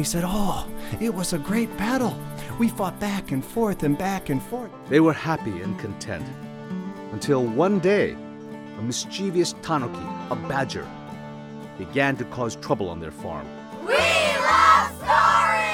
he said, "Oh, it was a great battle. We fought back and forth and back and forth." They were happy and content until one day, a mischievous tanuki, a badger, began to cause trouble on their farm. We love stories!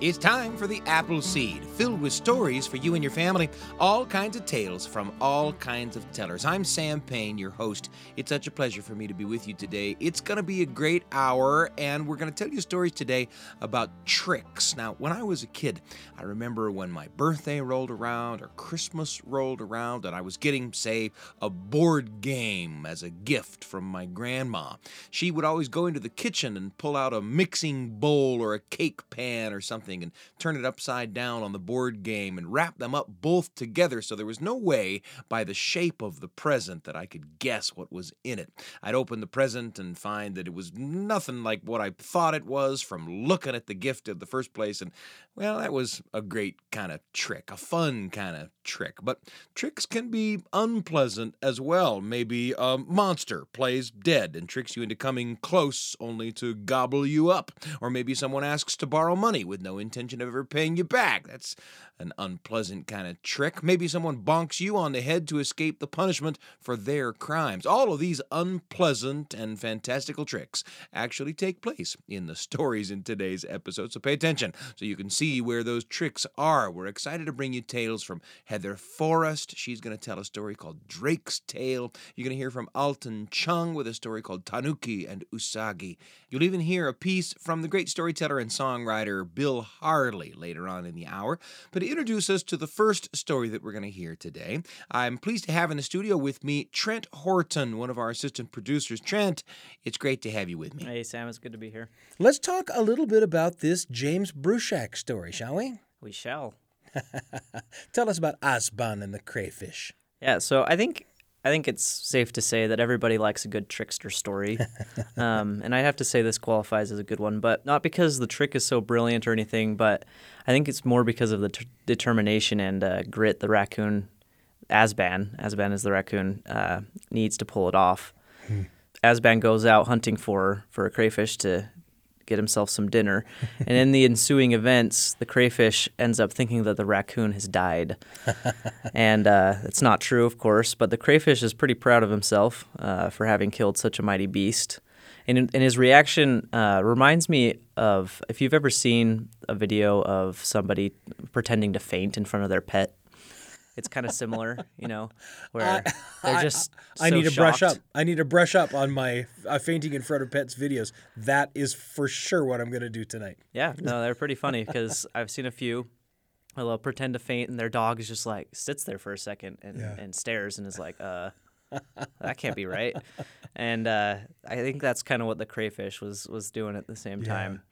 It's time for the Appleseed, filled with stories for you and your family. All kinds of tales from all kinds of tellers. I'm Sam Payne, your host. It's such a pleasure for me to be with you today. It's going to be a great hour, and we're going to tell you stories today about tricks. Now, when I was a kid, I remember when my birthday rolled around or Christmas rolled around and I was getting, say, a board game as a gift from my grandma. She would always go into the kitchen and pull out a mixing bowl or a cake pan or something and turn it upside down on the board game and wrap them up both together, so there was no way by the shape of the present that I could guess what was in it. I'd open the present and find that it was nothing like what I thought it was from looking at the gift in the first place, and, well, that was a great kind of trick, a fun kind of trick. But tricks can be unpleasant as well. Maybe a monster plays dead and tricks you into coming close only to gobble you up, or maybe someone asks to borrow money with no intention of ever paying you back. That's an unpleasant kind of trick. Maybe someone bonks you on the head to escape the punishment for their crimes. All of these unpleasant and fantastical tricks actually take place in the stories in today's episode, so pay attention so you can see where those tricks are. We're excited to bring you tales from Heather Forest. She's going to tell a story called Drakestail. You're going to hear from Alton Chung with a story called Tanuki and Usagi. You'll even hear a piece from the great storyteller and songwriter Bill Harley later on in the hour. But to introduce us to the first story that we're going to hear today, I'm pleased to have in the studio with me Trent Horton, one of our assistant producers. Trent, it's great to have you with me. Hey, Sam, it's good to be here. Let's talk a little bit about this James Bruchac story, shall we? We shall. Tell us about Azban and the Crayfish. Yeah, so I think it's safe to say that everybody likes a good trickster story. And I have to say this qualifies as a good one, but not because the trick is so brilliant or anything, but I think it's more because of the determination and grit the raccoon, Azban is the raccoon, needs to pull it off. Azban goes out hunting for a crayfish to get himself some dinner. And in the ensuing events, the crayfish ends up thinking that the raccoon has died. And it's not true, of course, but the crayfish is pretty proud of himself for having killed such a mighty beast. And his reaction reminds me of, if you've ever seen a video of somebody pretending to faint in front of their pet, it's kind of similar, you know, where they're just so I need to brush up on my fainting in front of pets videos. That is for sure what I'm going to do tonight. Yeah, no, they're pretty funny because I've seen a few where they'll pretend to faint and their dog is just like sits there for a second and stares and is like, that can't be right. And I think that's kind of what the crayfish was doing at the same time.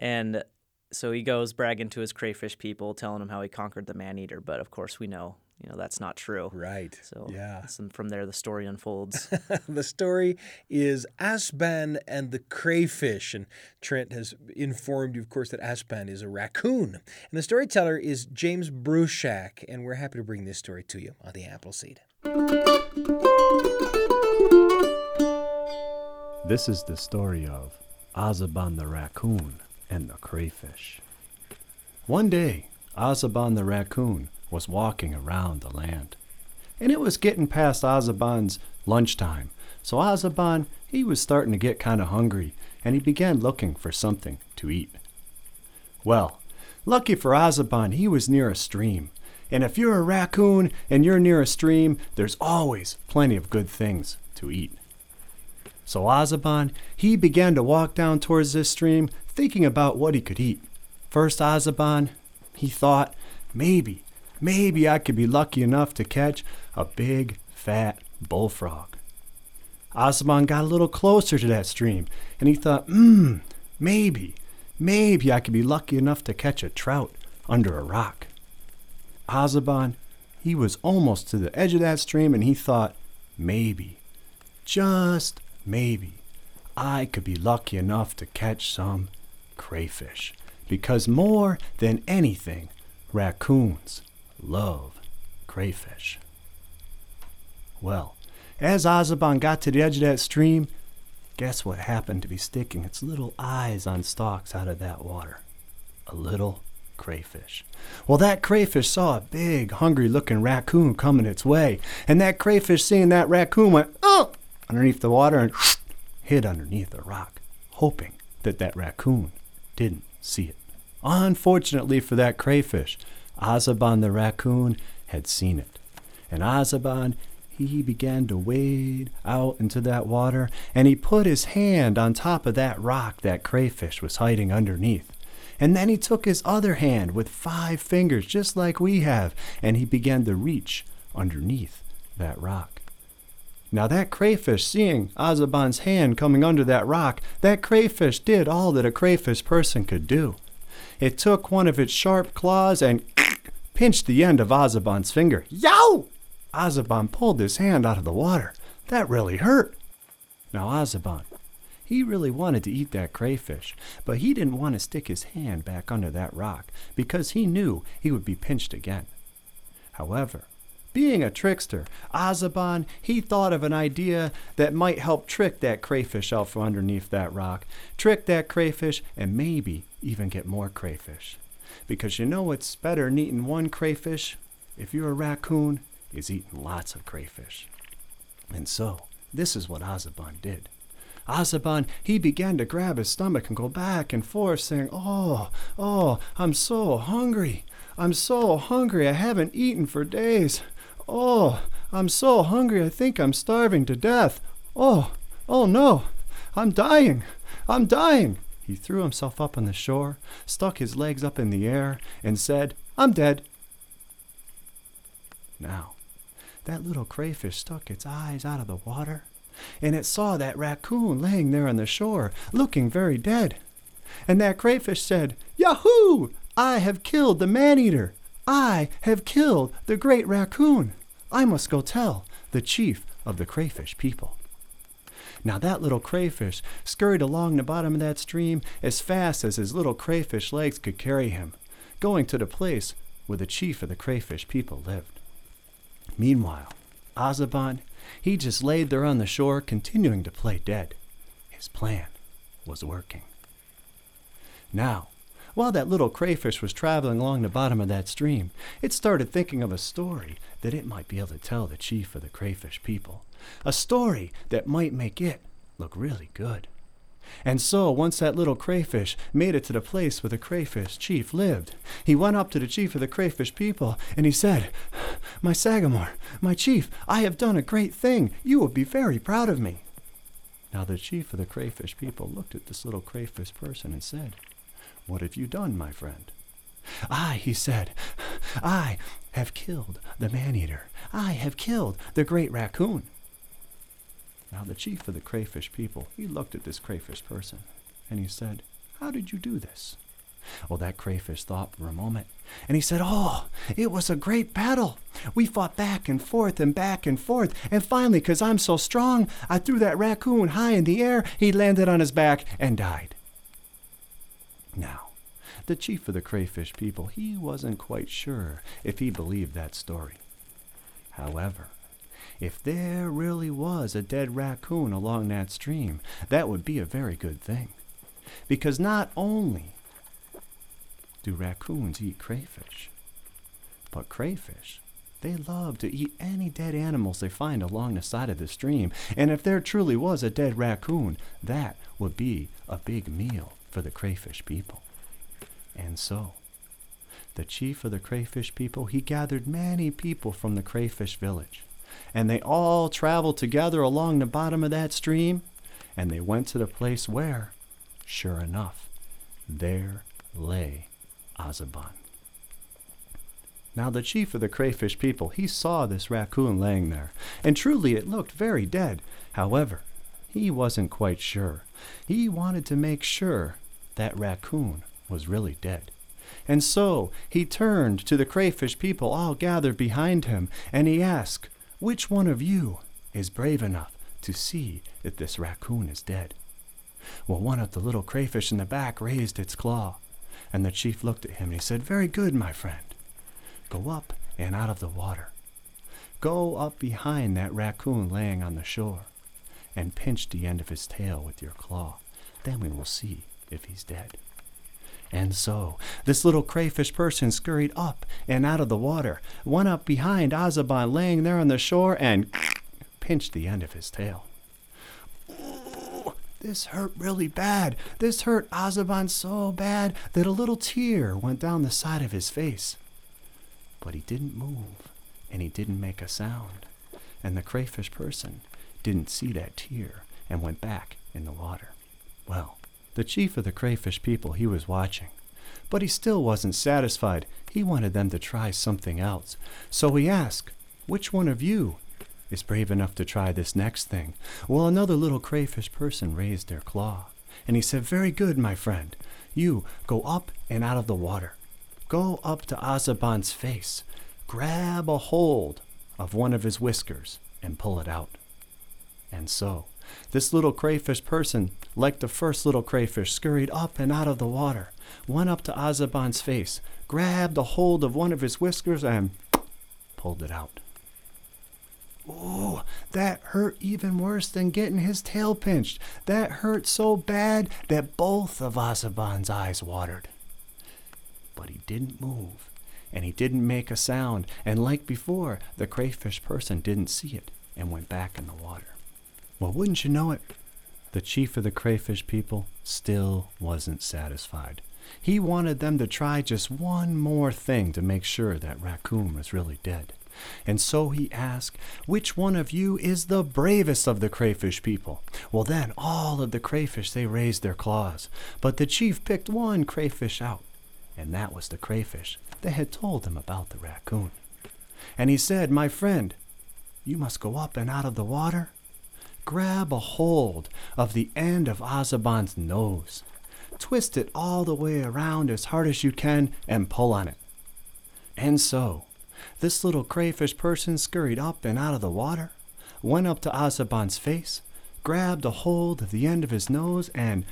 And so he goes bragging to his crayfish people, telling them how he conquered the man-eater. But, of course, we know, that's not true. Right. So from there, the story unfolds. The story is Azban and the Crayfish. And Trent has informed you, of course, that Azban is a raccoon. And the storyteller is James Bruchac. And we're happy to bring this story to you on the Appleseed. This is the story of Azban the Raccoon and the Crayfish. One day, Azban the raccoon was walking around the land, and it was getting past Azban's lunchtime. So Azban, he was starting to get kind of hungry, and he began looking for something to eat. Well, lucky for Azban, he was near a stream. And if you're a raccoon and you're near a stream, there's always plenty of good things to eat. So Azban, he began to walk down towards this stream, thinking about what he could eat. First, Azban, he thought, maybe I could be lucky enough to catch a big, fat bullfrog. Azban got a little closer to that stream, and he thought, maybe I could be lucky enough to catch a trout under a rock. Azban, he was almost to the edge of that stream, and he thought, maybe I could be lucky enough to catch some crayfish, because more than anything, raccoons love crayfish. Well, as Azban got to the edge of that stream, Guess what happened to be sticking its little eyes on stalks out of that water? A little crayfish. Well, that crayfish saw a big, hungry-looking raccoon coming its way, and that crayfish, seeing that raccoon, went, oh, underneath the water and hid underneath a rock, hoping that that raccoon didn't see it. Unfortunately for that crayfish, Azban the raccoon had seen it. And Azban, he began to wade out into that water, and he put his hand on top of that rock that crayfish was hiding underneath. And then he took his other hand with 5 fingers, just like we have, and he began to reach underneath that rock. Now that crayfish, seeing Azban's hand coming under that rock, that crayfish did all that a crayfish person could do. It took one of its sharp claws and pinched the end of Azban's finger. Yow! Azban pulled his hand out of the water. That really hurt. Now Azban, he really wanted to eat that crayfish, but he didn't want to stick his hand back under that rock because he knew he would be pinched again. However, being a trickster, Azban, he thought of an idea that might help trick that crayfish out from underneath that rock, trick that crayfish, and maybe even get more crayfish. Because you know what's better than eating one crayfish? If you're a raccoon, is eating lots of crayfish. And so, this is what Azban did. Azban, he began to grab his stomach and go back and forth saying, oh, I'm so hungry, I haven't eaten for days. Oh, I'm so hungry, I think I'm starving to death. Oh no, I'm dying. He threw himself up on the shore, stuck his legs up in the air, and said, I'm dead. Now, that little crayfish stuck its eyes out of the water, and it saw that raccoon laying there on the shore, looking very dead. And that crayfish said, Yahoo! I have killed the man-eater. I have killed the great raccoon. I must go tell the chief of the crayfish people. Now that little crayfish scurried along the bottom of that stream as fast as his little crayfish legs could carry him, going to the place where the chief of the crayfish people lived. Meanwhile, Azban, he just laid there on the shore, continuing to play dead. His plan was working. Now, while that little crayfish was traveling along the bottom of that stream, it started thinking of a story that it might be able to tell the chief of the crayfish people, a story that might make it look really good. And so, once that little crayfish made it to the place where the crayfish chief lived, he went up to the chief of the crayfish people, and he said, My Sagamore, my chief, I have done a great thing. You will be very proud of me. Now the chief of the crayfish people looked at this little crayfish person and said, What have you done, my friend? He said, I have killed the man-eater. I have killed the great raccoon. Now the chief of the crayfish people, he looked at this crayfish person, and he said, How did you do this? Well, that crayfish thought for a moment, and he said, Oh, it was a great battle. We fought back and forth, and finally, because I'm so strong, I threw that raccoon high in the air. He landed on his back and died. Now, the chief of the crayfish people, he wasn't quite sure if he believed that story. However, if there really was a dead raccoon along that stream, that would be a very good thing. Because not only do raccoons eat crayfish, but crayfish, they love to eat any dead animals they find along the side of the stream. And if there truly was a dead raccoon, that would be a big meal for the crayfish people. And so, the chief of the crayfish people, he gathered many people from the crayfish village. And they all traveled together along the bottom of that stream, and they went to the place where, sure enough, there lay Azban. Now the chief of the crayfish people, he saw this raccoon laying there, and truly it looked very dead. However, he wasn't quite sure. He wanted to make sure that raccoon was really dead. And so he turned to the crayfish people all gathered behind him, and he asked, Which one of you is brave enough to see that this raccoon is dead? Well, one of the little crayfish in the back raised its claw, and the chief looked at him and he said, Very good, my friend. Go up and out of the water. Go up behind that raccoon laying on the shore, and pinch the end of his tail with your claw. Then we will see if he's dead." And so, this little crayfish person scurried up and out of the water, went up behind Azban laying there on the shore, and pinched the end of his tail. Ooh, this hurt really bad. This hurt Azban so bad that a little tear went down the side of his face. But he didn't move, and he didn't make a sound. And the crayfish person didn't see that tear and went back in the water. Well, the chief of the crayfish people, he was watching, but he still wasn't satisfied. He wanted them to try something else. So he asked, "Which one of you is brave enough to try this next thing?" Well, another little crayfish person raised their claw, and he said, "Very good, my friend. You go up and out of the water. Go up to Azban's face, grab a hold of one of his whiskers, and pull it out." And so, this little crayfish person, like the first little crayfish, scurried up and out of the water, went up to Azban's face, grabbed a hold of one of his whiskers, and pulled it out. Ooh, that hurt even worse than getting his tail pinched. That hurt so bad that both of Azban's eyes watered. But he didn't move, and he didn't make a sound, and like before, the crayfish person didn't see it and went back in the water. Well, wouldn't you know it, the chief of the crayfish people still wasn't satisfied. He wanted them to try just one more thing to make sure that raccoon was really dead. And so he asked, "Which one of you is the bravest of the crayfish people?" Well, then all of the crayfish, they raised their claws. But the chief picked one crayfish out, and that was the crayfish that had told him about the raccoon. And he said, "My friend, you must go up and out of the water. Grab a hold of the end of Azban's nose. Twist it all the way around as hard as you can and pull on it." And so, this little crayfish person scurried up and out of the water, went up to Azban's face, grabbed a hold of the end of his nose, and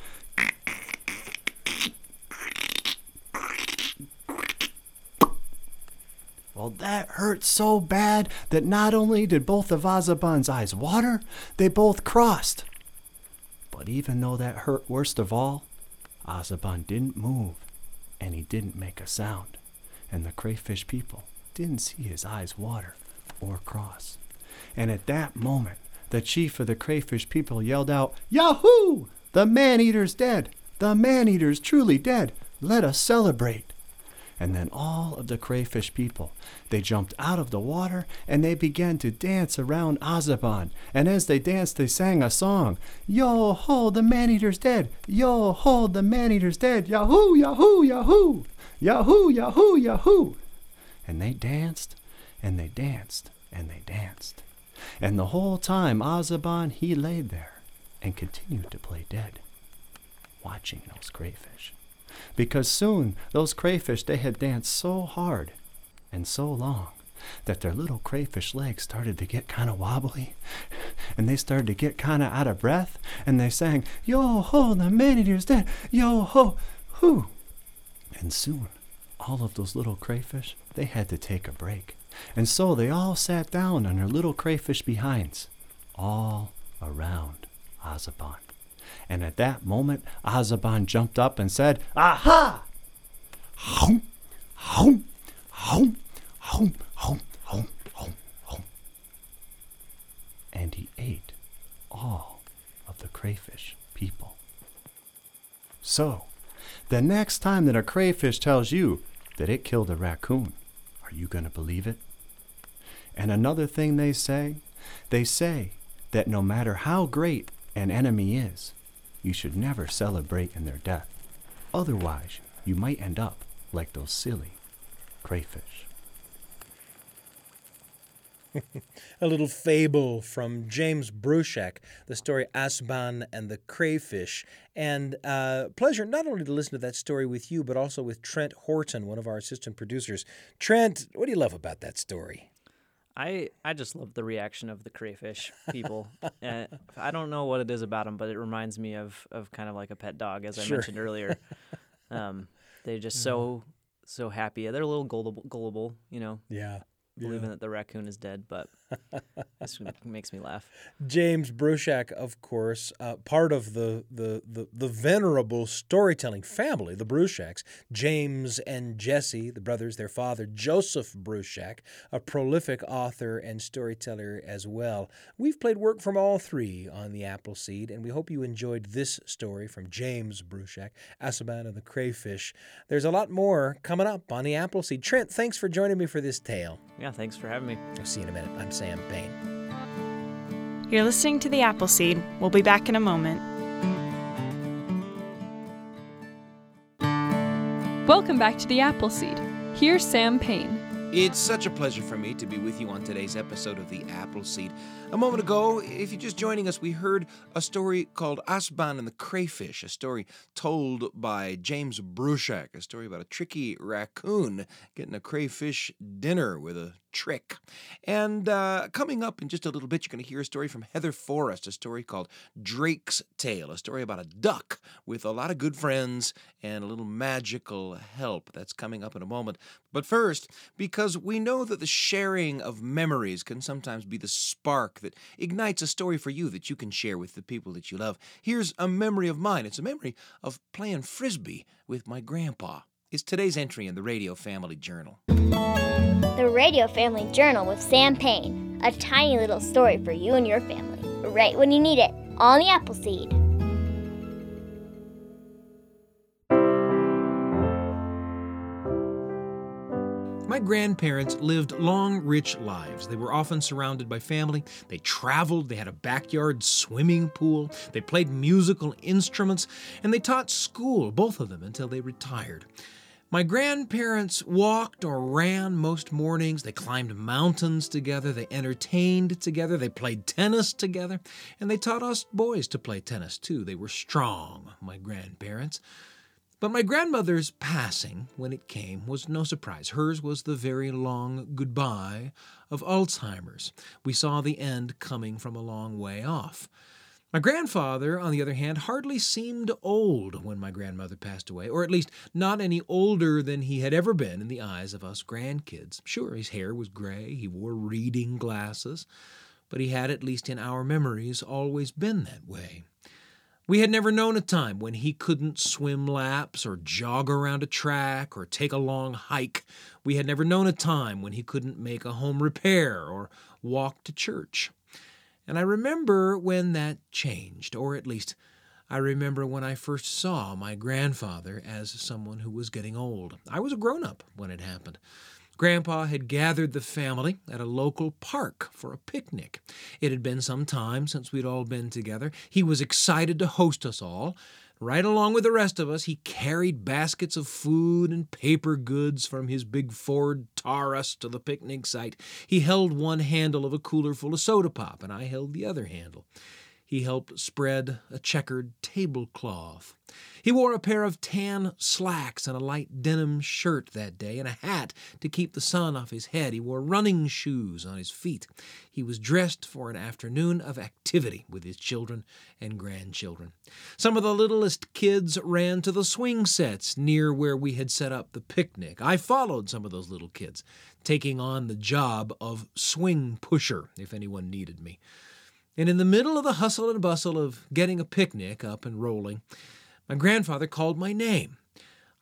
well, that hurt so bad that not only did both of Azban's eyes water, they both crossed. But even though that hurt worst of all, Azban didn't move, and he didn't make a sound, and the crayfish people didn't see his eyes water or cross. And at that moment, the chief of the crayfish people yelled out, "Yahoo! The man-eater's dead! The man-eater's truly dead! Let us celebrate!" And then all of the crayfish people, they jumped out of the water, and they began to dance around Azban. And as they danced, they sang a song. "Yo-ho, the man-eater's dead! Yo-ho, the man-eater's dead! Yahoo, yahoo, yahoo! Yahoo, yahoo, yahoo!" And they danced, and they danced, and they danced. And the whole time, Azban, he lay there and continued to play dead, watching those crayfish. Because soon those crayfish, they had danced so hard and so long that their little crayfish legs started to get kind of wobbly, and they started to get kind of out of breath, and they sang, "Yo-ho, the man-eater's dead! Yo-ho, hoo!" And soon all of those little crayfish, they had to take a break, and so they all sat down on their little crayfish behinds, all around Azban. And at that moment, Azban jumped up and said, "Aha! Home, home, home, home, home, home, home, home." And he ate all of the crayfish people. So, the next time that a crayfish tells you that it killed a raccoon, are you going to believe it? And another thing they say that no matter how great an enemy is, you should never celebrate in their death. Otherwise, you might end up like those silly crayfish. A little fable from James Bruchac, the story Azban and the Crayfish. And pleasure not only to listen to that story with you, but also with Trent Horton, one of our assistant producers. Trent, what do you love about that story? I just love the reaction of the crayfish people. I don't know what it is about them, but it reminds me of kind of like a pet dog, as I mentioned earlier. They're just so happy. They're a little gullible, you know. Yeah. believing that the raccoon is dead, but this makes me laugh. James Bruchac, of course, part of the venerable storytelling family, the Bruchacs, James and Jesse, the brothers, their father, Joseph Bruchac, a prolific author and storyteller as well. We've played work from all three on the Appleseed, and we hope you enjoyed this story from James Bruchac, Azban and the Crayfish. There's a lot more coming up on the Appleseed. Trent, thanks for joining me for this tale. Yeah, thanks for having me. I'll see you in a minute. I'm Sam Payne. You're listening to The Appleseed. We'll be back in a moment. Welcome back to The Appleseed. Here's Sam Payne. It's such a pleasure for me to be with you on today's episode of The Appleseed. A moment ago, if you're just joining us, we heard a story called Azban and the Crayfish, a story told by James Bruchac, a story about a tricky raccoon getting a crayfish dinner with a trick. And coming up in just a little bit, you're going to hear a story from Heather Forest, a story called Drakestail, a story about a duck with a lot of good friends and a little magical help. That's coming up in a moment. But first, because we know that the sharing of memories can sometimes be the spark that ignites a story for you that you can share with the people that you love. Here's a memory of mine. It's a memory of playing Frisbee with my grandpa. It's today's entry in the Radio Family Journal. The Radio Family Journal with Sam Payne. A tiny little story for you and your family. Right when you need it. On the Appleseed. My grandparents lived long, rich lives. They were often surrounded by family. They traveled. They had a backyard swimming pool. They played musical instruments. And they taught school, both of them, until they retired. My grandparents walked or ran most mornings. They climbed mountains together. They entertained together. They played tennis together. And they taught us boys to play tennis, too. They were strong, my grandparents. But my grandmother's passing, when it came, was no surprise. Hers was the very long goodbye of Alzheimer's. We saw the end coming from a long way off. My grandfather, on the other hand, hardly seemed old when my grandmother passed away, or at least not any older than he had ever been in the eyes of us grandkids. Sure, his hair was gray, he wore reading glasses, but he had, at least in our memories, always been that way. We had never known a time when he couldn't swim laps or jog around a track or take a long hike. We had never known a time when he couldn't make a home repair or walk to church. And I remember when that changed, or at least I remember when I first saw my grandfather as someone who was getting old. I was a grown-up when it happened. Grandpa had gathered the family at a local park for a picnic. It had been some time since we'd all been together. He was excited to host us all. Right along with the rest of us, he carried baskets of food and paper goods from his big Ford Taurus to the picnic site. He held one handle of a cooler full of soda pop, and I held the other handle. He helped spread a checkered tablecloth. He wore a pair of tan slacks and a light denim shirt that day and a hat to keep the sun off his head. He wore running shoes on his feet. He was dressed for an afternoon of activity with his children and grandchildren. Some of the littlest kids ran to the swing sets near where we had set up the picnic. I followed some of those little kids, taking on the job of swing pusher if anyone needed me. And in the middle of the hustle and bustle of getting a picnic up and rolling, my grandfather called my name.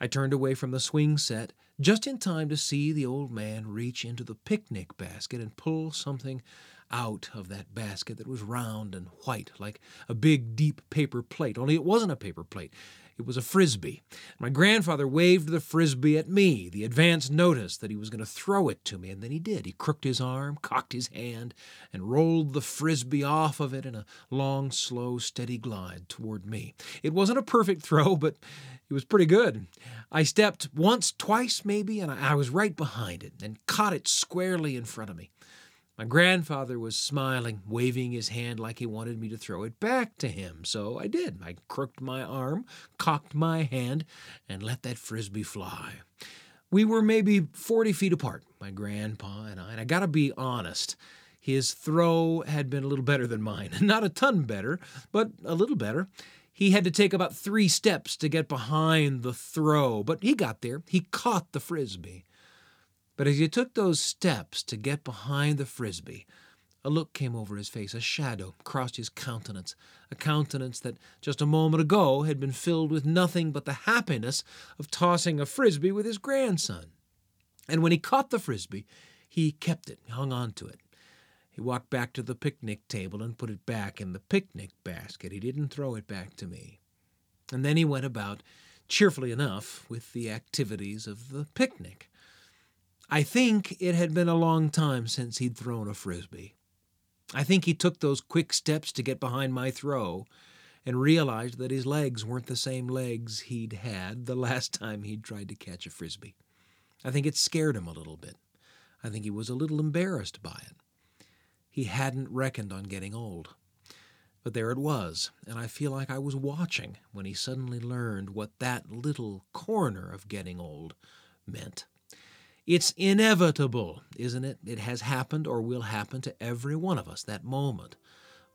I turned away from the swing set just in time to see the old man reach into the picnic basket and pull something out of that basket that was round and white, like a big, deep paper plate. Only it wasn't a paper plate. It was a Frisbee. My grandfather waved the Frisbee at me. The advance noticed that he was going to throw it to me, and then he did. He crooked his arm, cocked his hand, and rolled the Frisbee off of it in a long, slow, steady glide toward me. It wasn't a perfect throw, but it was pretty good. I stepped once, twice maybe, and I was right behind it and caught it squarely in front of me. My grandfather was smiling, waving his hand like he wanted me to throw it back to him. So I did. I crooked my arm, cocked my hand, and let that Frisbee fly. We were maybe 40 feet apart, my grandpa and I gotta be honest, his throw had been a little better than mine. Not a ton better, but a little better. He had to take about 3 steps to get behind the throw, but he got there. He caught the Frisbee. But as he took those steps to get behind the frisbee, a look came over his face, a shadow crossed his countenance, a countenance that just a moment ago had been filled with nothing but the happiness of tossing a frisbee with his grandson. And when he caught the frisbee, he kept it, hung on to it. He walked back to the picnic table and put it back in the picnic basket. He didn't throw it back to me. And then he went about, cheerfully enough, with the activities of the picnic. I think it had been a long time since he'd thrown a frisbee. I think he took those quick steps to get behind my throw and realized that his legs weren't the same legs he'd had the last time he'd tried to catch a frisbee. I think it scared him a little bit. I think he was a little embarrassed by it. He hadn't reckoned on getting old. But there it was, and I feel like I was watching when he suddenly learned what that little corner of getting old meant. It's inevitable, isn't it? It has happened or will happen to every one of us, that moment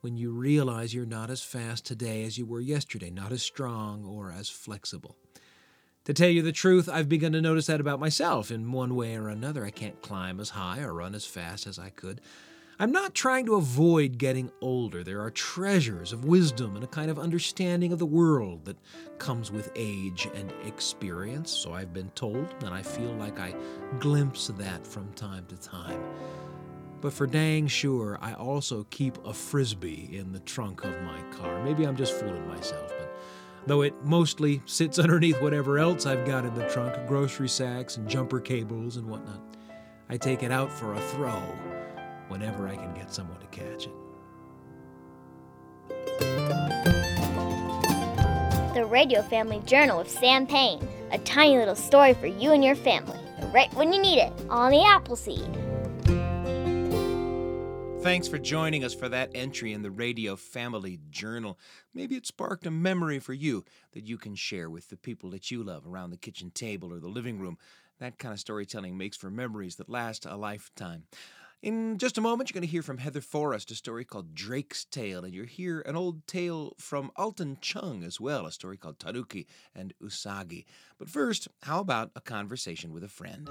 when you realize you're not as fast today as you were yesterday, not as strong or as flexible. To tell you the truth, I've begun to notice that about myself in one way or another. I can't climb as high or run as fast as I could. I'm not trying to avoid getting older. There are treasures of wisdom and a kind of understanding of the world that comes with age and experience, so I've been told, and I feel like I glimpse that from time to time. But for dang sure, I also keep a frisbee in the trunk of my car. Maybe I'm just fooling myself, but though it mostly sits underneath whatever else I've got in the trunk, grocery sacks and jumper cables and whatnot, I take it out for a throw whenever I can get someone to catch it. The Radio Family Journal with Sam Payne, a tiny little story for you and your family, right when you need it, on the Appleseed. Thanks for joining us for that entry in the Radio Family Journal. Maybe it sparked a memory for you that you can share with the people that you love around the kitchen table or the living room. That kind of storytelling makes for memories that last a lifetime. In just a moment, you're going to hear from Heather Forest, a story called Drakestail, and you'll hear an old tale from Alton Chung as well, a story called Tanuki and Usagi. But first, how about a conversation with a friend?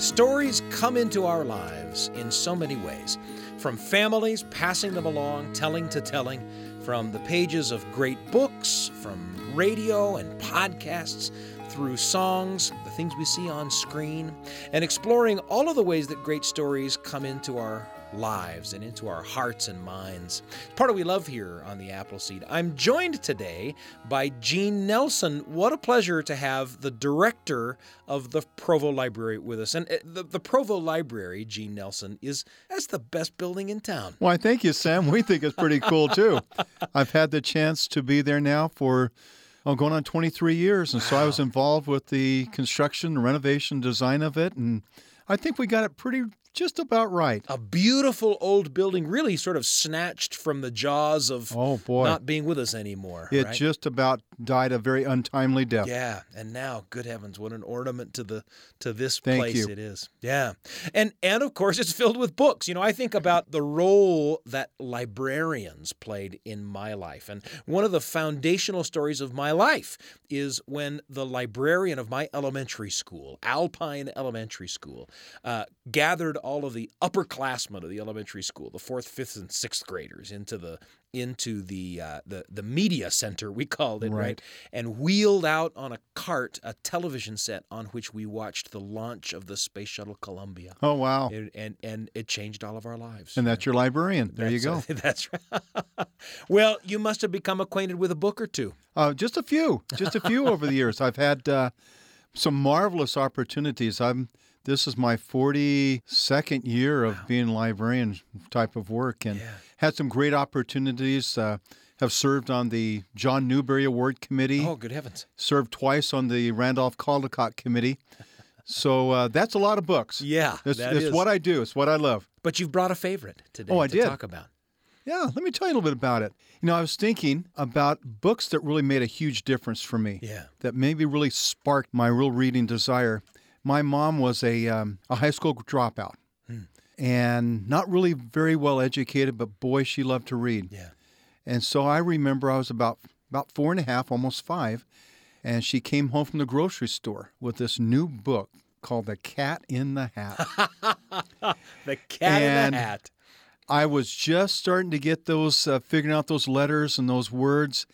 Stories come into our lives in so many ways, from families passing them along, telling to telling, from the pages of great books, from radio and podcasts, through songs, the things we see on screen, and exploring all of the ways that great stories come into our lives and into our hearts and minds. It's part of what we love here on the Appleseed. I'm joined today by Gene Nelson. What a pleasure to have the director of the Provo Library with us. And the Provo Library, Gene Nelson, that's the best building in town. Why, thank you, Sam. We think it's pretty cool, too. I've had the chance to be there now for going on 23 years. And so I was involved with the construction, renovation, design of it. And I think we got it pretty just about right. A beautiful old building, really sort of snatched from the jaws of not being with us anymore. It just about died a very untimely death. Yeah, and now, good heavens, what an ornament to this place it is. Yeah, and of course it's filled with books. You know, I think about the role that librarians played in my life, and one of the foundational stories of my life is when the librarian of my elementary school, Alpine Elementary School, gathered all of the upperclassmen of the elementary school, the 4th, 5th, and 6th graders, into the media center, we called it, right? And wheeled out on a cart a television set on which we watched the launch of the Space Shuttle Columbia. Oh, wow. And it changed all of our lives. And that's your librarian. There you go. That's right. Well, you must have become acquainted with a book or two. Just a few over the years. I've had some marvelous opportunities. This is my 42nd year of being librarian type of work, and had some great opportunities. Have served on the John Newbery Award Committee. Oh, good heavens. Served twice on the Randolph Caldecott Committee. So that's a lot of books. Yeah, it's what I do. It's what I love. But you've brought a favorite today to talk about. Yeah, let me tell you a little bit about it. You know, I was thinking about books that really made a huge difference for me, that maybe really sparked my real reading desire. My mom was a high school dropout and not really very well educated, but boy, she loved to read. Yeah. And so I remember I was about 4 and a half, almost 5, And she came home from the grocery store with this new book called The Cat in the Hat. The Cat in the Hat. I was just starting to get those, figuring out those letters and those words.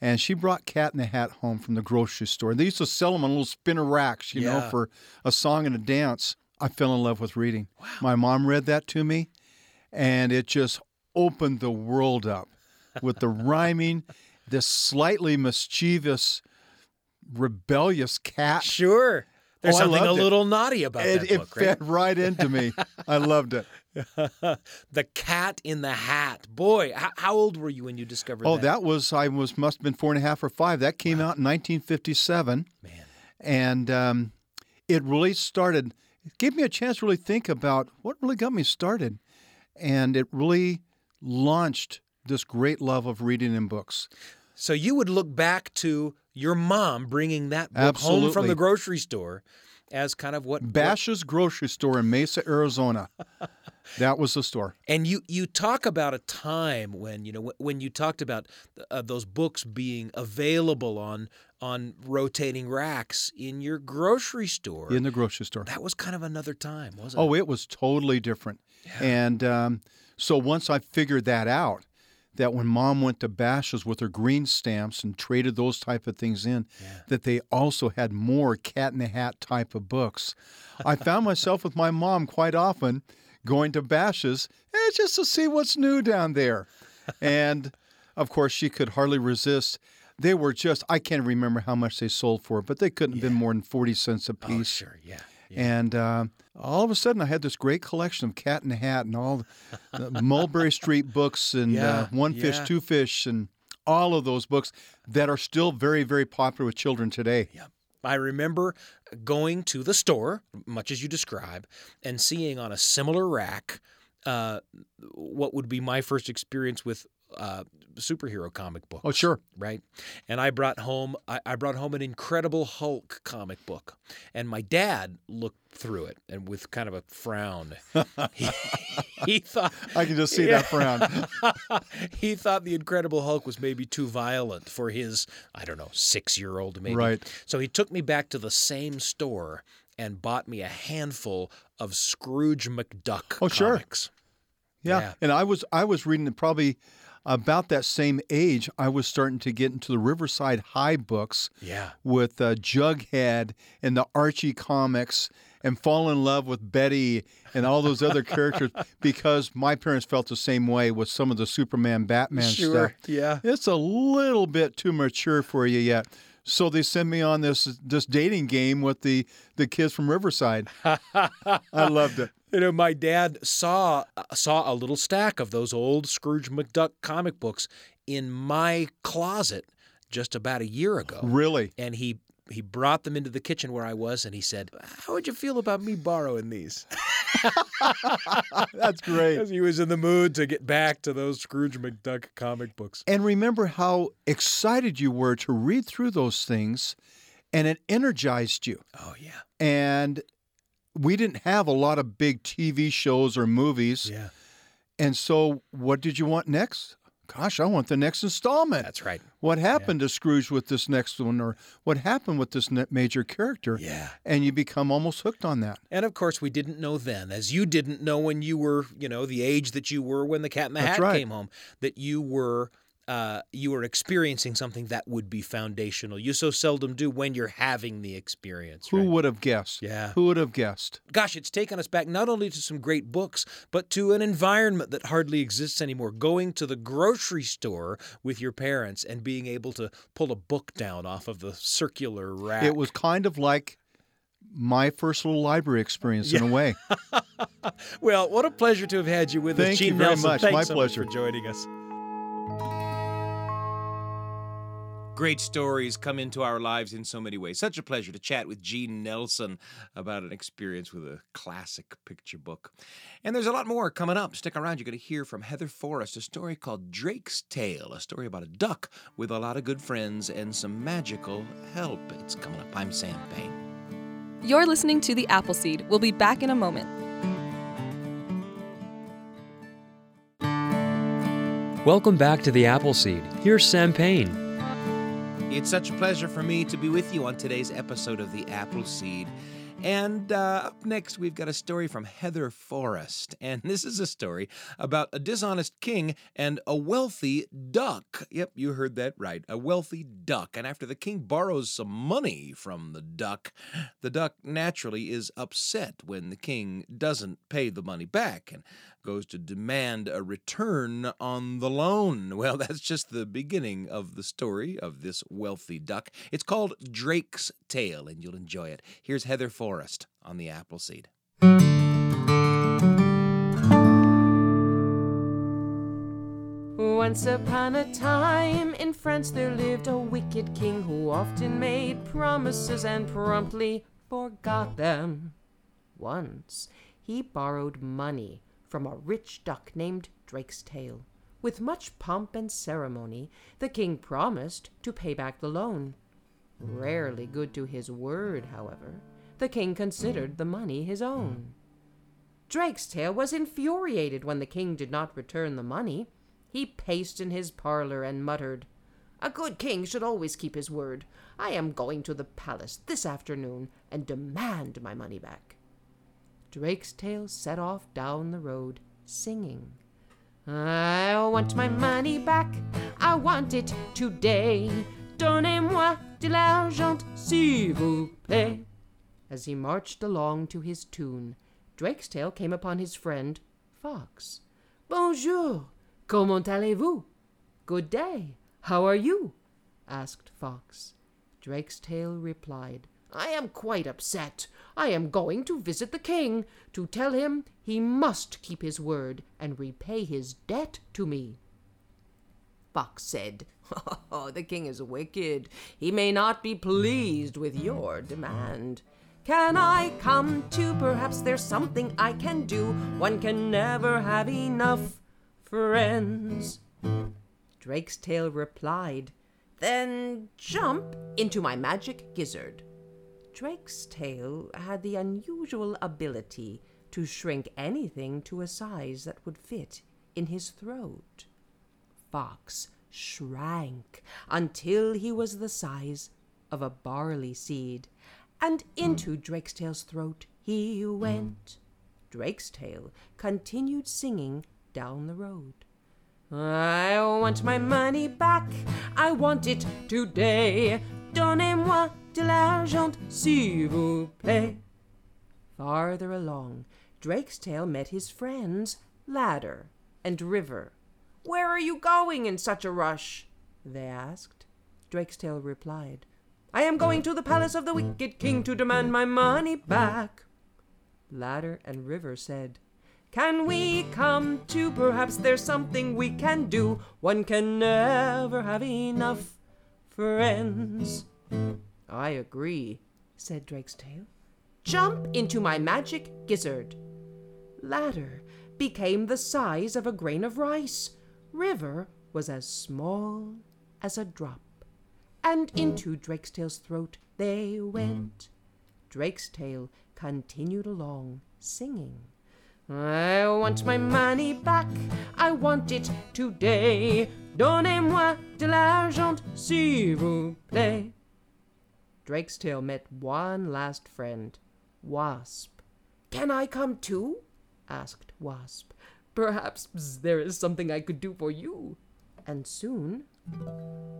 And she brought Cat in the Hat home from the grocery store. They used to sell them on little spinner racks, you know, for a song and a dance. I fell in love with reading. Wow. My mom read that to me, and it just opened the world up with the rhyming, this slightly mischievous, rebellious cat. Sure. There's something a little naughty about that book, right? It fed right into me. I loved it. The Cat in the Hat. Boy, how old were you when you discovered that? Oh, I must have been 4.5 or 5. That came out in 1957. Man. And it really started, it gave me a chance to really think about what really got me started. And it really launched this great love of reading and books. So you would look back to your mom bringing that book home from the grocery store as kind of what? Bashas' grocery store in Mesa, Arizona. That was the store. And you talk about a time when you talked about those books being available on rotating racks in your grocery store. In the grocery store. That was kind of another time, wasn't it? Oh, it was totally different. Yeah. And so once I figured that out, that when Mom went to Bashas' with her green stamps and traded those type of things in, that they also had more Cat in the Hat type of books. I found myself with my mom quite often going to Bashas' just to see what's new down there. And, of course, she could hardly resist. They were just, I can't remember how much they sold for, but they couldn't have been more than 40 cents a piece. Oh, sure, yeah. Yeah. And all of a sudden, I had this great collection of Cat in the Hat and all the Mulberry Street books and One Fish, Two Fish, and all of those books that are still very, very popular with children today. Yeah. I remember going to the store, much as you describe, and seeing on a similar rack what would be my first experience with superhero comic books. Oh, sure. Right? And I brought home an Incredible Hulk comic book. And my dad looked through it and with kind of a frown. He thought... I can just see that frown. He thought the Incredible Hulk was maybe too violent for his, I don't know, 6-year-old maybe. Right. So he took me back to the same store and bought me a handful of Scrooge McDuck comics. Sure. Yeah. And I was reading probably... About that same age, I was starting to get into the Riverside High books with Jughead and the Archie comics and fall in love with Betty and all those other characters because my parents felt the same way with some of the Superman, Batman stuff. Yeah. It's a little bit too mature for you yet. So they send me on this dating game with the kids from Riverside. I loved it. You know, my dad saw a little stack of those old Scrooge McDuck comic books in my closet just about a year ago. Really? And he brought them into the kitchen where I was, and he said, "How would you feel about me borrowing these?" That's great. Because he was in the mood to get back to those Scrooge McDuck comic books. And remember how excited you were to read through those things, and it energized you. Oh, yeah. And we didn't have a lot of big TV shows or movies. Yeah. And so what did you want next? Gosh, I want the next installment. That's right. What happened to Scrooge with this next one, or what happened with this major character? Yeah. And you become almost hooked on that. And, of course, we didn't know then, as you didn't know when you were, the age that you were when the Cat in the Hat came home, that you were experiencing something that would be foundational. You so seldom do when you're having the experience. Who would have guessed? Yeah. Who would have guessed? Gosh, it's taken us back not only to some great books, but to an environment that hardly exists anymore. Going to the grocery store with your parents and being able to pull a book down off of the circular rack. It was kind of like my first little library experience in a way. Well, what a pleasure to have had you with us, Gene Nelson. Thank you very much. Thanks for joining us. Great stories come into our lives in so many ways. Such a pleasure to chat with Gene Nelson about an experience with a classic picture book. And there's a lot more coming up. Stick around. You're going to hear from Heather Forest, a story called Drakestail, a story about a duck with a lot of good friends and some magical help. It's coming up. I'm Sam Payne. You're listening to The Appleseed. We'll be back in a moment. Welcome back to The Appleseed. Here's Sam Payne. It's such a pleasure for me to be with you on today's episode of The Appleseed. And up next, we've got a story from Heather Forest. And this is a story about a dishonest king and a wealthy duck. Yep, you heard that right. A wealthy duck. And after the king borrows some money from the duck naturally is upset when the king doesn't pay the money back and goes to demand a return on the loan. Well, that's just the beginning of the story of this wealthy duck. It's called Drakestail, and you'll enjoy it. Here's Heather Forest on the Appleseed. Once upon a time in France there lived a wicked king who often made promises and promptly forgot them. Once he borrowed money from a rich duck named Drakestail. With much pomp and ceremony, the king promised to pay back the loan. Rarely good to his word, however, the king considered the money his own. Drakestail was infuriated when the king did not return the money. He paced in his parlor and muttered, "A good king should always keep his word. I am going to the palace this afternoon and demand my money back." Drakestail set off down the road, singing, "I want my money back. I want it today. Donnez-moi de l'argent, s'il vous plaît." As he marched along to his tune, Drakestail came upon his friend, Fox. "Bonjour, comment allez-vous?" "Good day, how are you?" asked Fox. Drakestail replied, "I am quite upset. I am going to visit the king, to tell him he must keep his word and repay his debt to me." Fox said, "Oh, the king is wicked. He may not be pleased with your demand. Can I come too? Perhaps there's something I can do. One can never have enough friends." Drakestail replied, "Then jump into my magic gizzard." Drakestail had the unusual ability to shrink anything to a size that would fit in his throat. Fox shrank until he was the size of a barley seed, and into Drakestail's throat he went. Drakestail continued singing down the road. "I want my money back. I want it today. Donnez-moi de l'argent, s'il vous plaît." Farther along, Drakestail met his friends, Ladder and River. "Where are you going in such a rush?" they asked. Drakestail replied, "I am going to the palace of the wicked king to demand my money back." Ladder and River said, "Can we come too? Perhaps there's something we can do. One can never have enough friends." "I agree," said Drakestail. "Jump into my magic gizzard." Ladder became the size of a grain of rice. River was as small as a drop. And into Drakestail's throat they went. Drakestail continued along, singing, "I want my money back. I want it today. Donnez-moi de l'argent, s'il vous plaît." Drakestail met one last friend, Wasp. "Can I come too?" asked Wasp. "Perhaps there is something I could do for you." And soon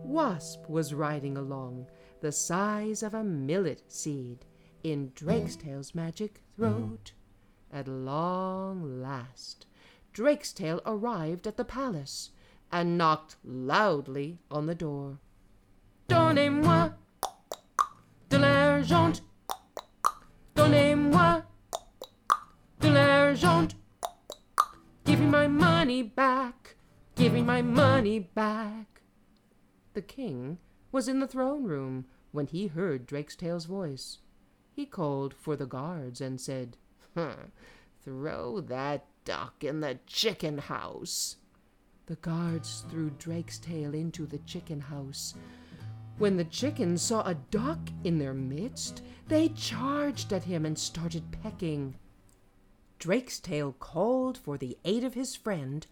Wasp was riding along, the size of a millet seed, in Drakestail's magic throat. At long last, Drakestail arrived at the palace and knocked loudly on the door. "Donnez-moi de l'argent. Donnez-moi de l'argent. Give me my money back. Give me my money back." The king was in the throne room when he heard Drakestail's voice. He called for the guards and said, "Throw that duck in the chicken house." The guards threw Drakestail into the chicken house. When the chickens saw a duck in their midst, they charged at him and started pecking. Drakestail called for the aid of his friend,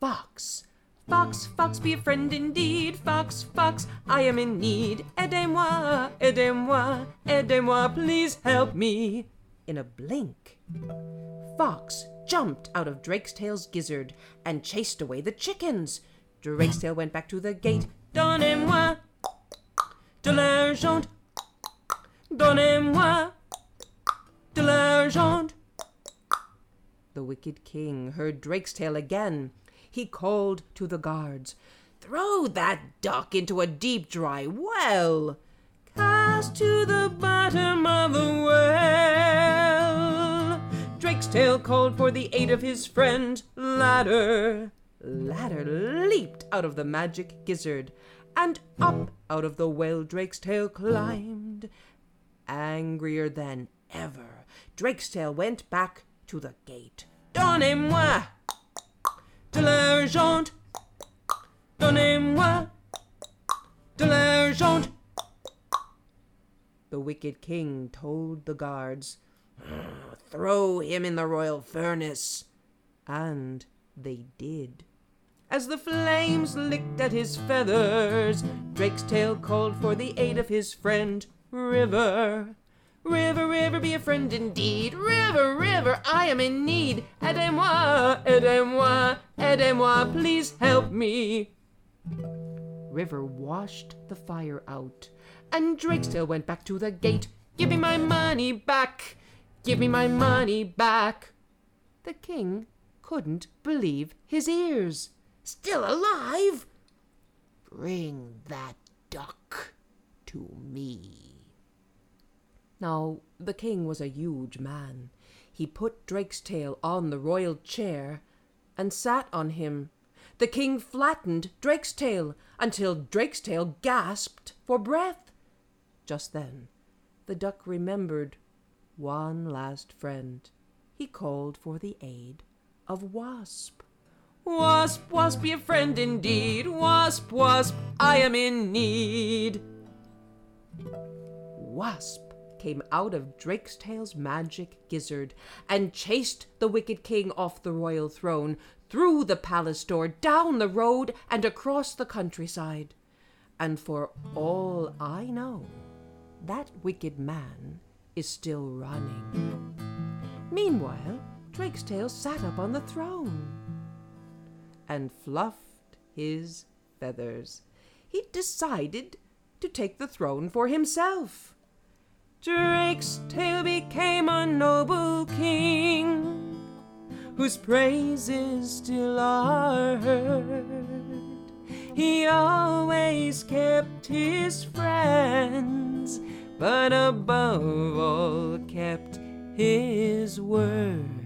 Fox. Fox, fox, be a friend indeed. Fox, fox, I am in need. Aidez-moi, aidez-moi, aidez-moi, please help me. In a blink, Fox jumped out of Drakestail's gizzard and chased away the chickens. Drakestail went back to the gate. Donnez-moi de l'argent. Donnez-moi de l'argent. The wicked king heard Drakestail again. He called to the guards, "Throw that duck into a deep, dry well. Cast to the bottom of the well." Drakestail called for the aid of his friend, Ladder. Ladder leaped out of the magic gizzard, and up out of the well Drakestail climbed. Angrier than ever, Drakestail went back to the gate. Donnez-moi de l'argent. Donnez-moi de l'argent. The wicked king told the guards, "Throw him in the royal furnace." And they did. As the flames licked at his feathers, Drakestail called for the aid of his friend, River. River, river, be a friend indeed. River, river, I am in need. Aidez-moi, aidez-moi, aidez-moi, please help me. River washed the fire out, and Drakestail went back to the gate. Give me my money back. Give me my money back. The king couldn't believe his ears. Still alive? Bring that duck to me. Now, the king was a huge man. He put Drakestail on the royal chair and sat on him. The king flattened Drakestail until Drakestail gasped for breath. Just then, the duck remembered one last friend. He called for the aid of Wasp. Wasp, wasp, be a friend indeed. Wasp, wasp, I am in need. Wasp came out of Drakestail's magic gizzard and chased the wicked king off the royal throne, through the palace door, down the road, and across the countryside. And for all I know, that wicked man is still running. Meanwhile, Drakestail sat up on the throne and fluffed his feathers. He decided to take the throne for himself. Drakestail became a noble king, whose praises still are heard. He always kept his friends, but above all kept his word.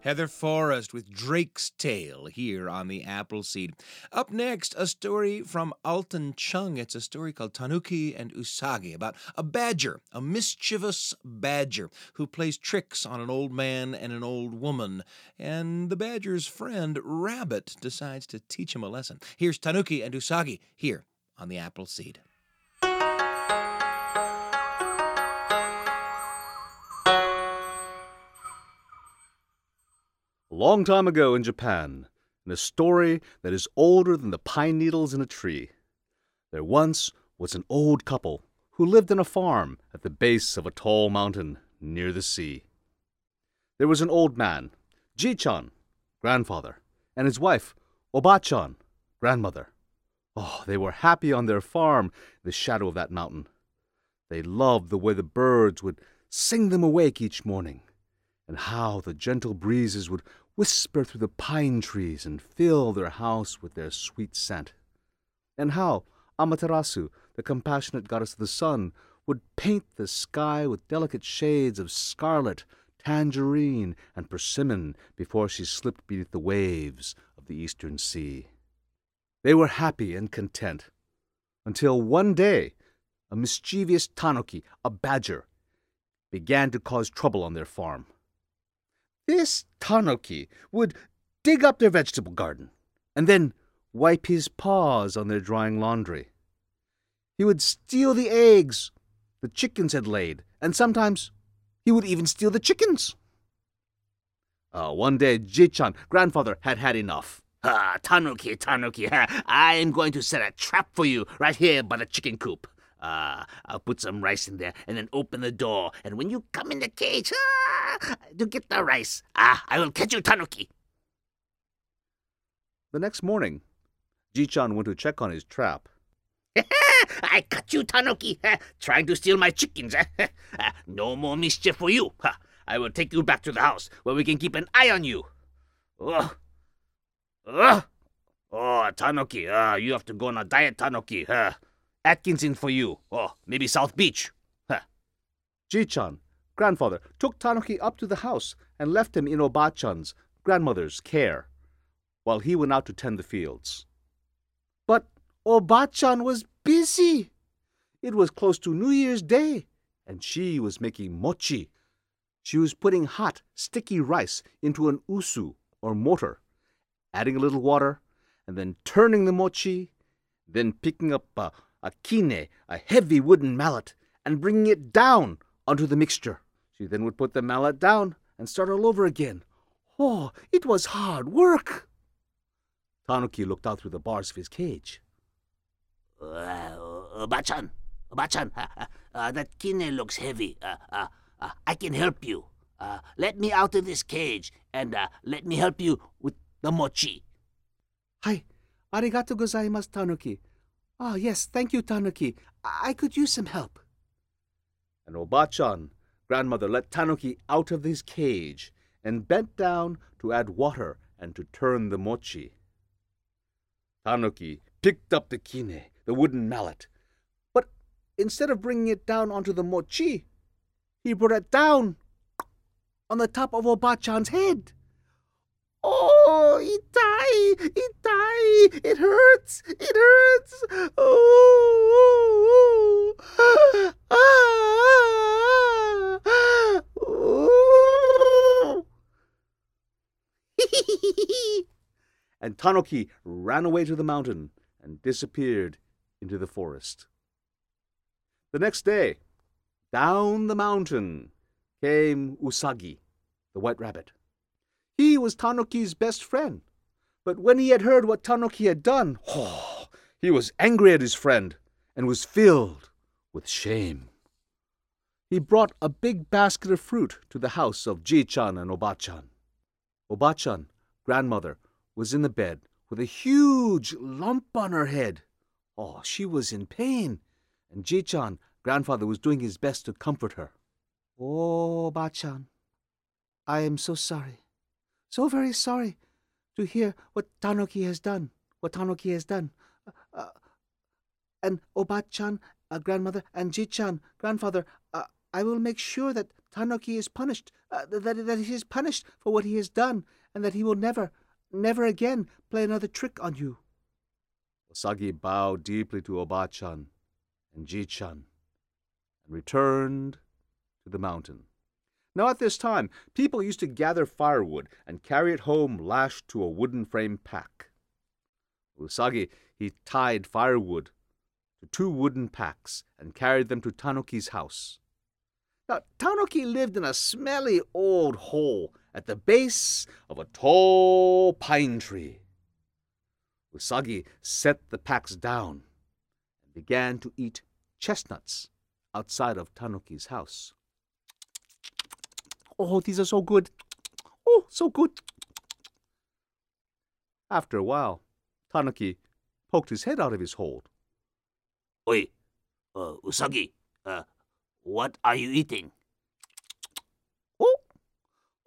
Heather Forest with Drakestail here on the Appleseed. Up next, a story from Alton Chung. It's a story called Tanuki and Usagi, about a badger, a mischievous badger, who plays tricks on an old man and an old woman. And the badger's friend, Rabbit, decides to teach him a lesson. Here's Tanuki and Usagi here on the Appleseed. A long time ago in Japan, in a story that is older than the pine needles in a tree, there once was an old couple who lived in a farm at the base of a tall mountain near the sea. There was an old man, Jichan, grandfather, and his wife, Obachan, grandmother. Oh, they were happy on their farm in the shadow of that mountain. They loved the way the birds would sing them awake each morning, and how the gentle breezes would whisper through the pine trees and fill their house with their sweet scent, and how Amaterasu, the compassionate goddess of the sun, would paint the sky with delicate shades of scarlet, tangerine, and persimmon before she slipped beneath the waves of the eastern sea. They were happy and content, until one day a mischievous tanuki, a badger, began to cause trouble on their farm. This tanuki would dig up their vegetable garden and then wipe his paws on their drying laundry. He would steal the eggs the chickens had laid, and sometimes he would even steal the chickens. One day, Jichan, grandfather, had enough. Tanuki, I am going to set a trap for you right here by the chicken coop. I'll put some rice in there and then open the door. And when you come in the cage to get the rice, I will catch you, Tanuki. The next morning, Jichan went to check on his trap. I caught you, Tanuki, trying to steal my chickens. No more mischief for you. I will take you back to the house where we can keep an eye on you. Oh, Tanuki, you have to go on a diet, Tanuki. Atkinson for you, or maybe South Beach. Jichan, grandfather, took Tanuki up to the house and left him in Obachan's, grandmother's, care, while he went out to tend the fields. But Obachan was busy. It was close to New Year's Day, and she was making mochi. She was putting hot, sticky rice into an usu, or mortar, adding a little water, and then turning the mochi, then picking up a kine, a heavy wooden mallet, and bringing it down onto the mixture. She then would put the mallet down and start all over again. Oh, it was hard work. Tanuki looked out through the bars of his cage. Obachan, that kine looks heavy. I can help you. Let me out of this cage, and let me help you with the mochi. Hai, arigatou gozaimasu, Tanuki. Ah, yes, thank you, Tanuki. I could use some help. And Obachan, grandmother, let Tanuki out of his cage and bent down to add water and to turn the mochi. Tanuki picked up the kine, the wooden mallet, but instead of bringing it down onto the mochi, he brought it down on the top of Obachan's head. Oh, itai, it hurts, And Tanuki ran away to the mountain and disappeared into the forest. The next day, down the mountain came Usagi, the white rabbit. He was Tanuki's best friend, but when he had heard what Tanuki had done, he was angry at his friend and was filled with shame. He brought a big basket of fruit to the house of Jichan and Obachan. Obachan, grandmother, was in the bed with a huge lump on her head. Oh, she was in pain, and Jichan, grandfather, was doing his best to comfort her. Oh, Obachan, I am so sorry. So very sorry to hear what Tanuki has done. And Obachan, grandmother, and Jichan, grandfather, I will make sure that Tanuki is punished, that he is punished for what he has done, and that he will never again play another trick on you. Usagi bowed deeply to Obachan and Jichan and returned to the mountain. Now at this time, people used to gather firewood and carry it home lashed to a wooden frame pack. Usagi, he tied firewood to 2 wooden packs and carried them to Tanuki's house. Now Tanuki lived in a smelly old hole at the base of a tall pine tree. Usagi set the packs down and began to eat chestnuts outside of Tanuki's house. Oh, these are so good. Oh, so good. After a while, Tanuki poked his head out of his hole. Oi, Usagi, what are you eating?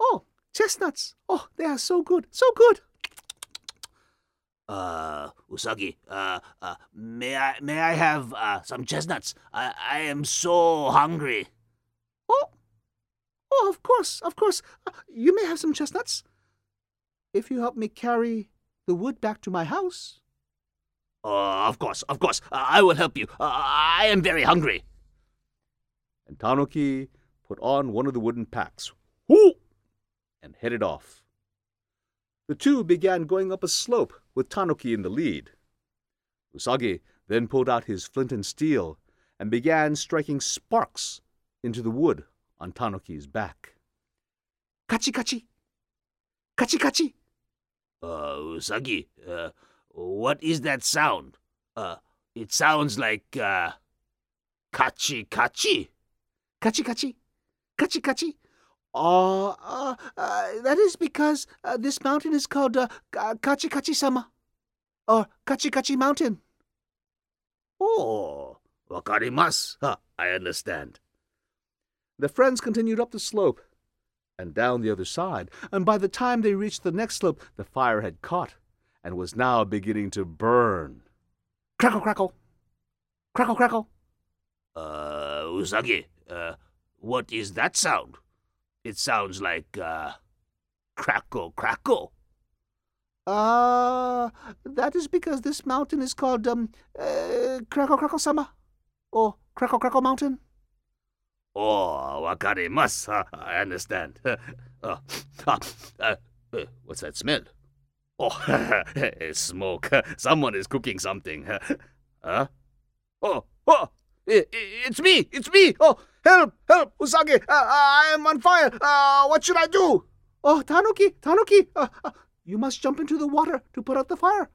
Oh, chestnuts. Oh, they are so good, so good. Usagi, may I have some chestnuts? I am so hungry. Oh, of course. You may have some chestnuts if you help me carry the wood back to my house. Of course. I will help you. I am very hungry. And Tanuki put on one of the wooden packs, and headed off. The 2 began going up a slope with Tanuki in the lead. Usagi then pulled out his flint and steel and began striking sparks into the wood on Tanuki's back. Kachi, kachi, Kachi-kachi. Usagi, what is that sound? It sounds like, kachi-kachi. Kachi-kachi. Kachi-kachi. That is because this mountain is called Kachi-kachi-sama, or Kachi-kachi Mountain. Oh, wakarimasu. I understand. The friends continued up the slope and down the other side, and by the time they reached the next slope, the fire had caught and was now beginning to burn. Crackle, crackle. Crackle, crackle. Usagi, what is that sound? It sounds like, crackle, crackle. That is because this mountain is called, Crackle, Crackle-sama, or Crackle, Crackle Mountain. Oh, wakarimasu, I understand. What's that smell? Oh, smoke. Someone is cooking something. Huh? Oh, it's me. Oh, help, Usagi. I am on fire. What should I do? Oh, Tanuki. You must jump into the water to put out the fire.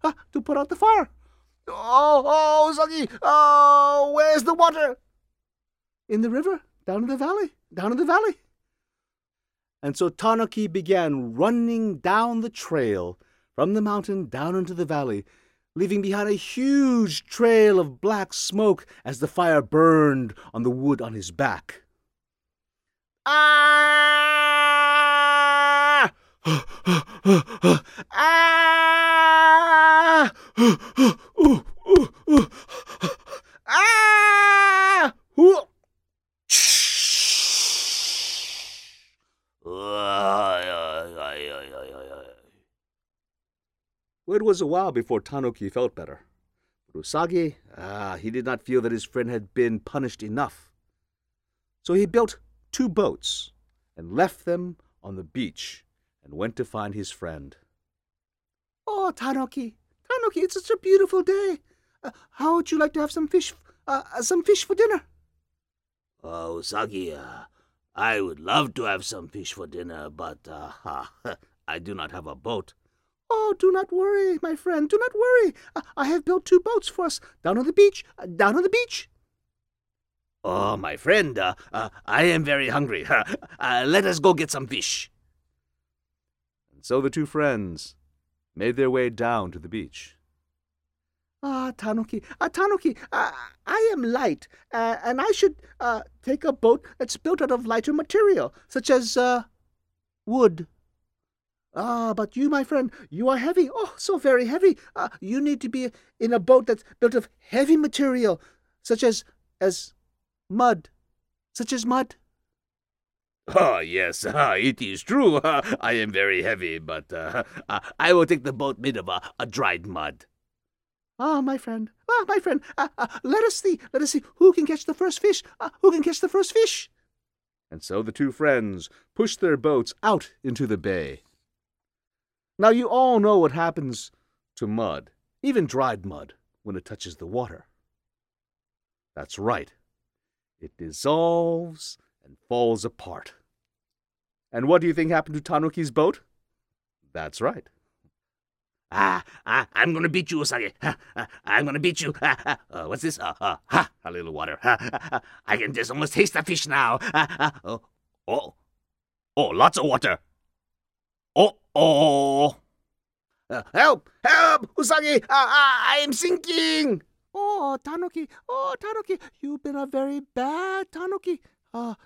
Oh, Usagi. Where's the water? In the river. Down in the valley. And so Tanuki began running down the trail from the mountain down into the valley, leaving behind a huge trail of black smoke as the fire burned on the wood on his back. Ah! Ah! Ah! It was a while before Tanuki felt better. But Usagi, he did not feel that his friend had been punished enough. So he built 2 boats and left them on the beach and went to find his friend. Oh, Tanuki, it's such a beautiful day. How would you like to have some fish for dinner? Oh, Usagi, I would love to have some fish for dinner, but I do not have a boat. Oh, do not worry, my friend, do not worry. I have built 2 boats for us down on the beach. Oh, my friend, I am very hungry. Let us go get some fish. And so the 2 friends made their way down to the beach. Ah, Tanuki, I am light, and I should take a boat that's built out of lighter material, such as wood. Ah, but you, my friend, you are heavy. Oh, so very heavy. You need to be in a boat that's built of heavy material, such as mud. Oh, yes, it is true. I am very heavy, but I will take the boat made of a dried mud. Ah, my friend, let us see who can catch the first fish. And so the 2 friends pushed their boats out into the bay. Now, you all know what happens to mud, even dried mud, when it touches the water. That's right. It dissolves and falls apart. And what do you think happened to Tanuki's boat? That's right. I'm going to beat you, Usagi. I'm going to beat you. What's this? A little water. I can just almost taste the fish now. Oh, lots of water. Oh! Help! Usagi! I am sinking! Oh, Tanuki! You've been a very bad Tanuki.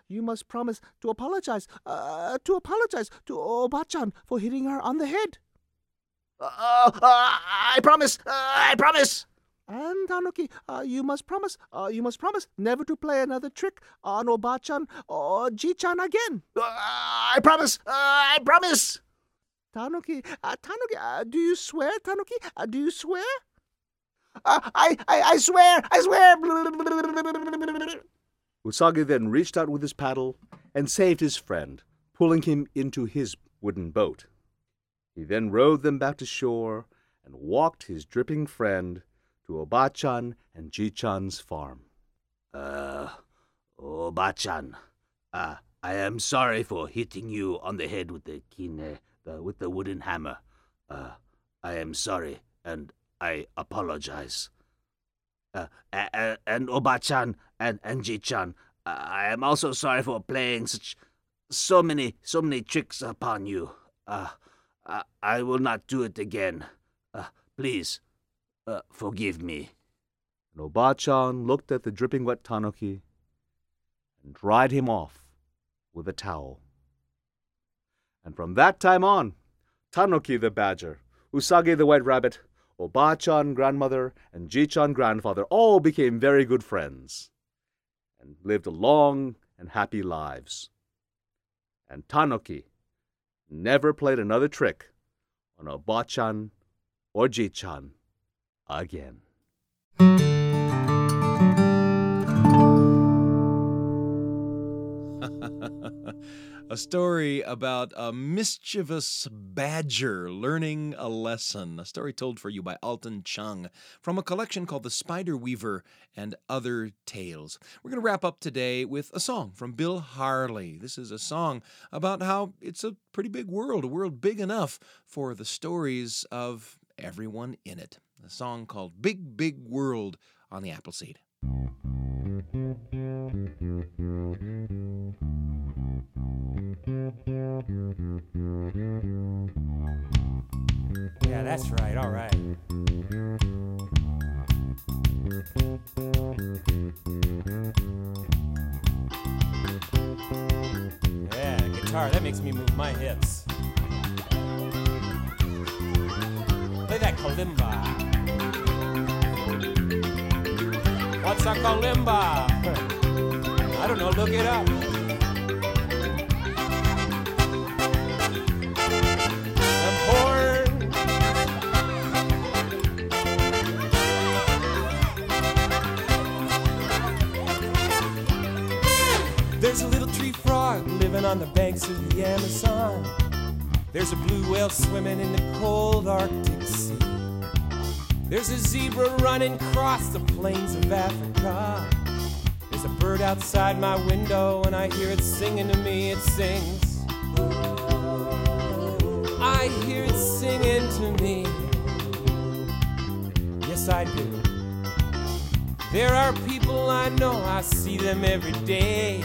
You must promise to apologize. To Obachan for hitting her on the head. I promise! And Tanuki, you must promise never to play another trick on Obachan or Jichan again. I promise! Tanuki, do you swear, Tanuki? Do you swear? I swear! Usagi then reached out with his paddle and saved his friend, pulling him into his wooden boat. He then rowed them back to shore and walked his dripping friend to Obachan and Jichan's farm. Obachan, I am sorry for hitting you on the head with the kine. with the wooden hammer. I am sorry, and I apologize. And Obachan and Jichan, I am also sorry for playing so many tricks upon you. I will not do it again. Please, forgive me." And Obachan looked at the dripping wet Tanuki and dried him off with a towel. And from that time on, Tanuki the badger, Usagi the white rabbit, Obachan grandmother, and Jichan grandfather all became very good friends and lived long and happy lives. And Tanuki never played another trick on Obachan or Jichan again. A story about a mischievous badger learning a lesson. A story told for you by Alton Chung from a collection called The Spider Weaver and Other Tales. We're going to wrap up today with a song from Bill Harley. This is a song about how it's a pretty big world, a world big enough for the stories of everyone in it. A song called Big Big World on the Appleseed. Yeah, that's right, all right. Yeah, guitar, that makes me move my hips. Play that kalimba. What's a kalimba? I don't know, look it up. There's a little tree frog living on the banks of the Amazon. There's a blue whale swimming in the cold Arctic Sea. There's a zebra running across the plains of Africa. There's a bird outside my window and I hear it singing to me. It sings. I hear it singing to me. Yes, I do. There are people I know, I see them every day.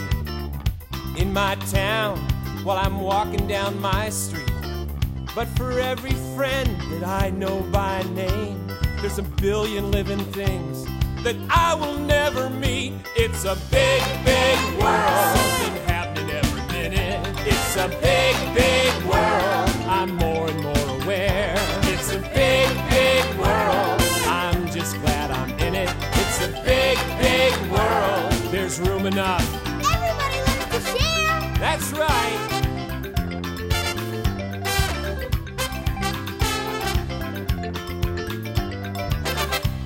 In my town, while I'm walking down my street. But for every friend that I know by name, there's a billion living things that I will never meet. It's a big, big world. Something happening every minute. It's a big, big world. I'm more and more aware. It's a big, big world. I'm just glad I'm in it. It's a big, big world. There's room enough. That's right.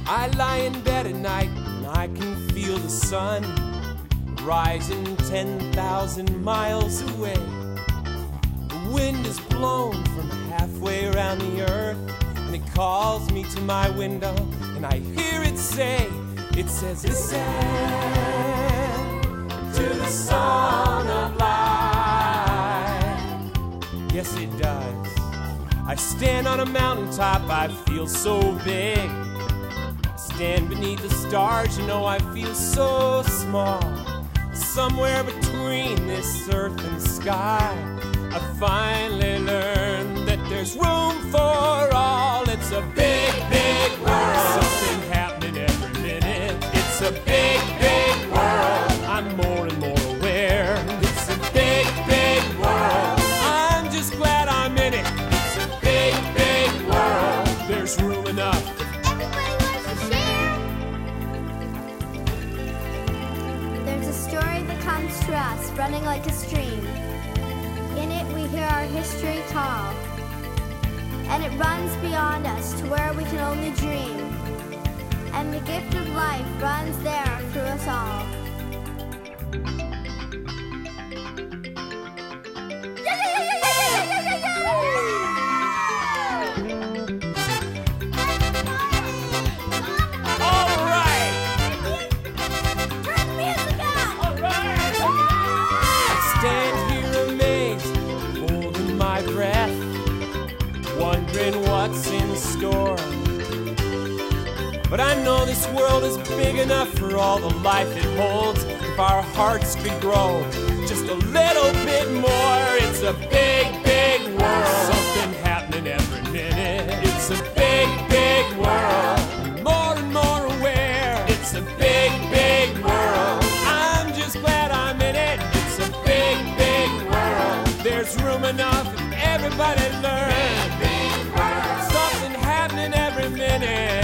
I lie in bed at night and I can feel the sun rising 10,000 miles away. The wind is blowing from halfway around the earth and it calls me to my window and I hear it say, it says, listen to the song of life. Yes, it does. I stand on a mountaintop, I feel so big. I stand beneath the stars, you know I feel so small. Somewhere between this earth and sky, I finally learned that there's room for all. It's a big, big world. Something happening every minute. It's a big, big world. I'm more and more aware. It's a big, big world. Room enough. Everybody wants to share. There's a story that comes to us, running like a stream. In it we hear our history call, and it runs beyond us to where we can only dream. And the gift of life runs there through us all. Breath. what's in store. But I know this world is big enough for all the life it holds. If our hearts could grow just a little bit more, it's a big, big world. Something happening every minute. It's a big, big world. More and more aware. It's a big, big world. I'm just glad I'm in it. It's a big, big world. There's room enough if everybody learns. Big, big world. Something happening every minute.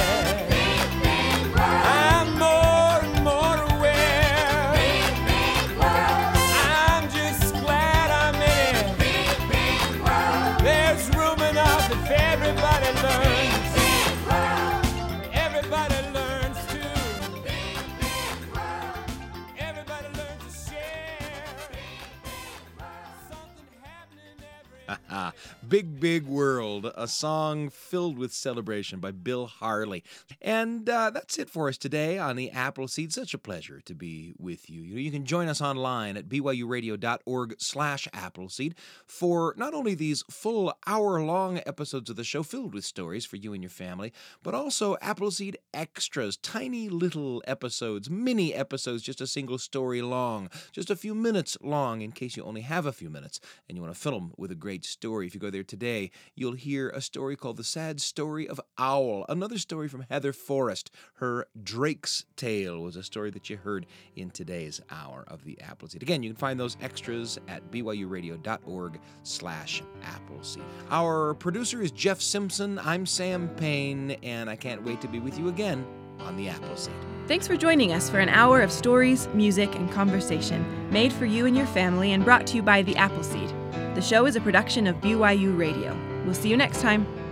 Big, Big World, a song filled with celebration by Bill Harley. And that's it for us today on the Appleseed. Such a pleasure to be with you. You can join us online at byuradio.org/Appleseed for not only these full hour-long episodes of the show filled with stories for you and your family, but also Appleseed extras, tiny little episodes, mini episodes, just a single story long, just a few minutes long in case you only have a few minutes and you want to fill them with a great story. If you go there today, you'll hear a story called The Sad Story of Owl, another story from Heather Forest. Her Drakestail was a story that you heard in today's hour of the Appleseed. Again, you can find those extras at byuradio.org/Appleseed. Our producer is Jeff Simpson. I'm Sam Payne, and I can't wait to be with you again on the Appleseed. Thanks for joining us for an hour of stories, music, and conversation made for you and your family and brought to you by the Appleseed. The show is a production of BYU Radio. We'll see you next time.